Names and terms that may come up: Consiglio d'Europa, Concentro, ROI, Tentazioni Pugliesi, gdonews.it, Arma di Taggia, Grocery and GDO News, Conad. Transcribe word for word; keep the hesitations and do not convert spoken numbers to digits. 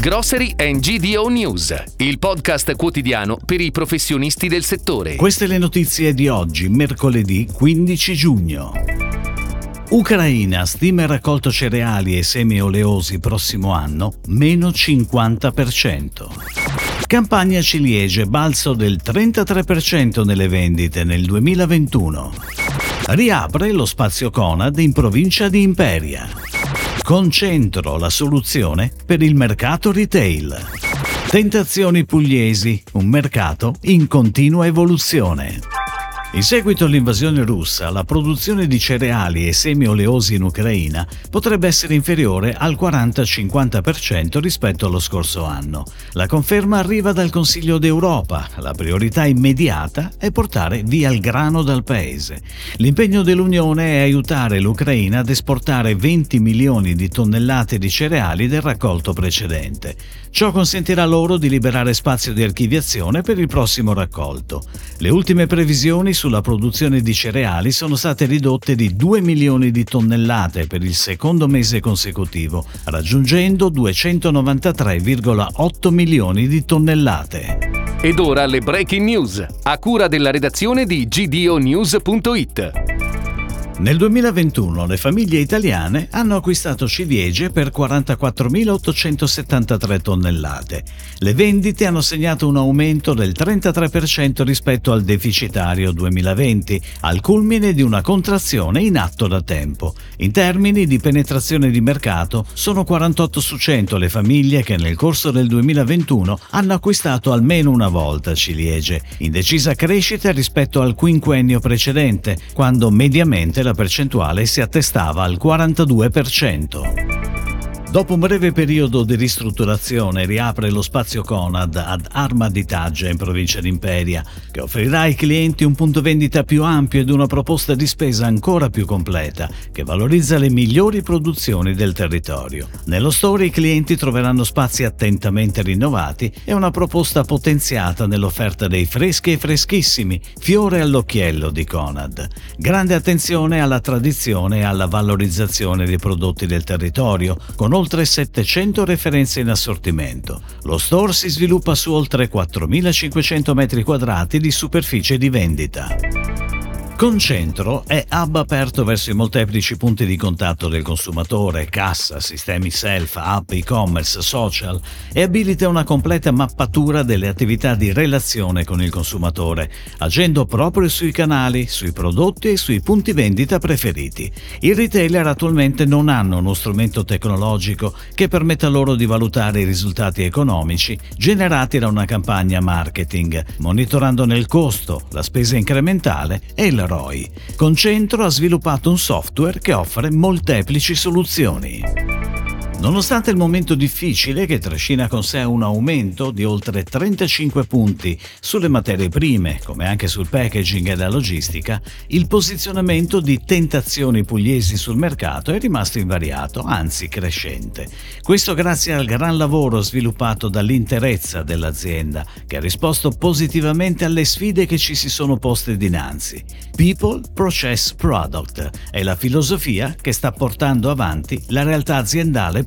Grocery and G D O News, il podcast quotidiano per i professionisti del settore. Queste le notizie di oggi, mercoledì quindici giugno. Ucraina stima il raccolto cereali e semi oleosi prossimo anno meno cinquanta per cento. Campagna ciliegie, balzo del trentatré per cento nelle vendite nel duemilaventuno. Riapre lo spazio Conad in provincia di Imperia. Concentro, la soluzione per il mercato retail. Tentazioni Pugliesi, un mercato in continua evoluzione. In seguito all'invasione russa, la produzione di cereali e semi oleosi in Ucraina potrebbe essere inferiore al quaranta-cinquanta per cento rispetto allo scorso anno. La conferma arriva dal Consiglio d'Europa. La priorità immediata è portare via il grano dal paese. L'impegno dell'Unione è aiutare l'Ucraina ad esportare venti milioni di tonnellate di cereali del raccolto precedente. Ciò consentirà loro di liberare spazio di archiviazione per il prossimo raccolto. Le ultime previsioni sulla produzione di cereali sono state ridotte di due milioni di tonnellate per il secondo mese consecutivo, raggiungendo duecentonovantatré virgola otto milioni di tonnellate. Ed ora le breaking news, a cura della redazione di g d o news punto i t. Nel duemilaventuno le famiglie italiane hanno acquistato ciliegie per quarantaquattromilaottocentosettantatré tonnellate. Le vendite hanno segnato un aumento del trentatré per cento rispetto al deficitario duemilaventi, al culmine di una contrazione in atto da tempo. In termini di penetrazione di mercato, sono quarantotto su cento le famiglie che nel corso del duemilaventuno hanno acquistato almeno una volta ciliegie, in decisa crescita rispetto al quinquennio precedente, quando mediamente la la percentuale si attestava al quarantadue per cento. Dopo un breve periodo di ristrutturazione riapre lo spazio Conad ad Arma di Taggia in provincia di Imperia, che offrirà ai clienti un punto vendita più ampio ed una proposta di spesa ancora più completa, che valorizza le migliori produzioni del territorio. Nello store i clienti troveranno spazi attentamente rinnovati e una proposta potenziata nell'offerta dei freschi e freschissimi, fiore all'occhiello di Conad. Grande attenzione alla tradizione e alla valorizzazione dei prodotti del territorio, con oltre settecento referenze in assortimento. Lo store si sviluppa su oltre quattromilacinquecento metri quadrati di superficie di vendita. Concentro è hub aperto verso i molteplici punti di contatto del consumatore, cassa, sistemi self, app, e-commerce, social, e abilita una completa mappatura delle attività di relazione con il consumatore, agendo proprio sui canali, sui prodotti e sui punti vendita preferiti. I retailer attualmente non hanno uno strumento tecnologico che permetta loro di valutare i risultati economici generati da una campagna marketing, monitorandone il costo, la spesa incrementale e il R O I. Concentro ha sviluppato un software che offre molteplici soluzioni. Nonostante il momento difficile che trascina con sé un aumento di oltre trentacinque punti sulle materie prime, come anche sul packaging e la logistica, il posizionamento di Tentazioni Pugliesi sul mercato è rimasto invariato, anzi crescente. Questo grazie al gran lavoro sviluppato dall'interezza dell'azienda, che ha risposto positivamente alle sfide che ci si sono poste dinanzi. People, Process, Product è la filosofia che sta portando avanti la realtà aziendale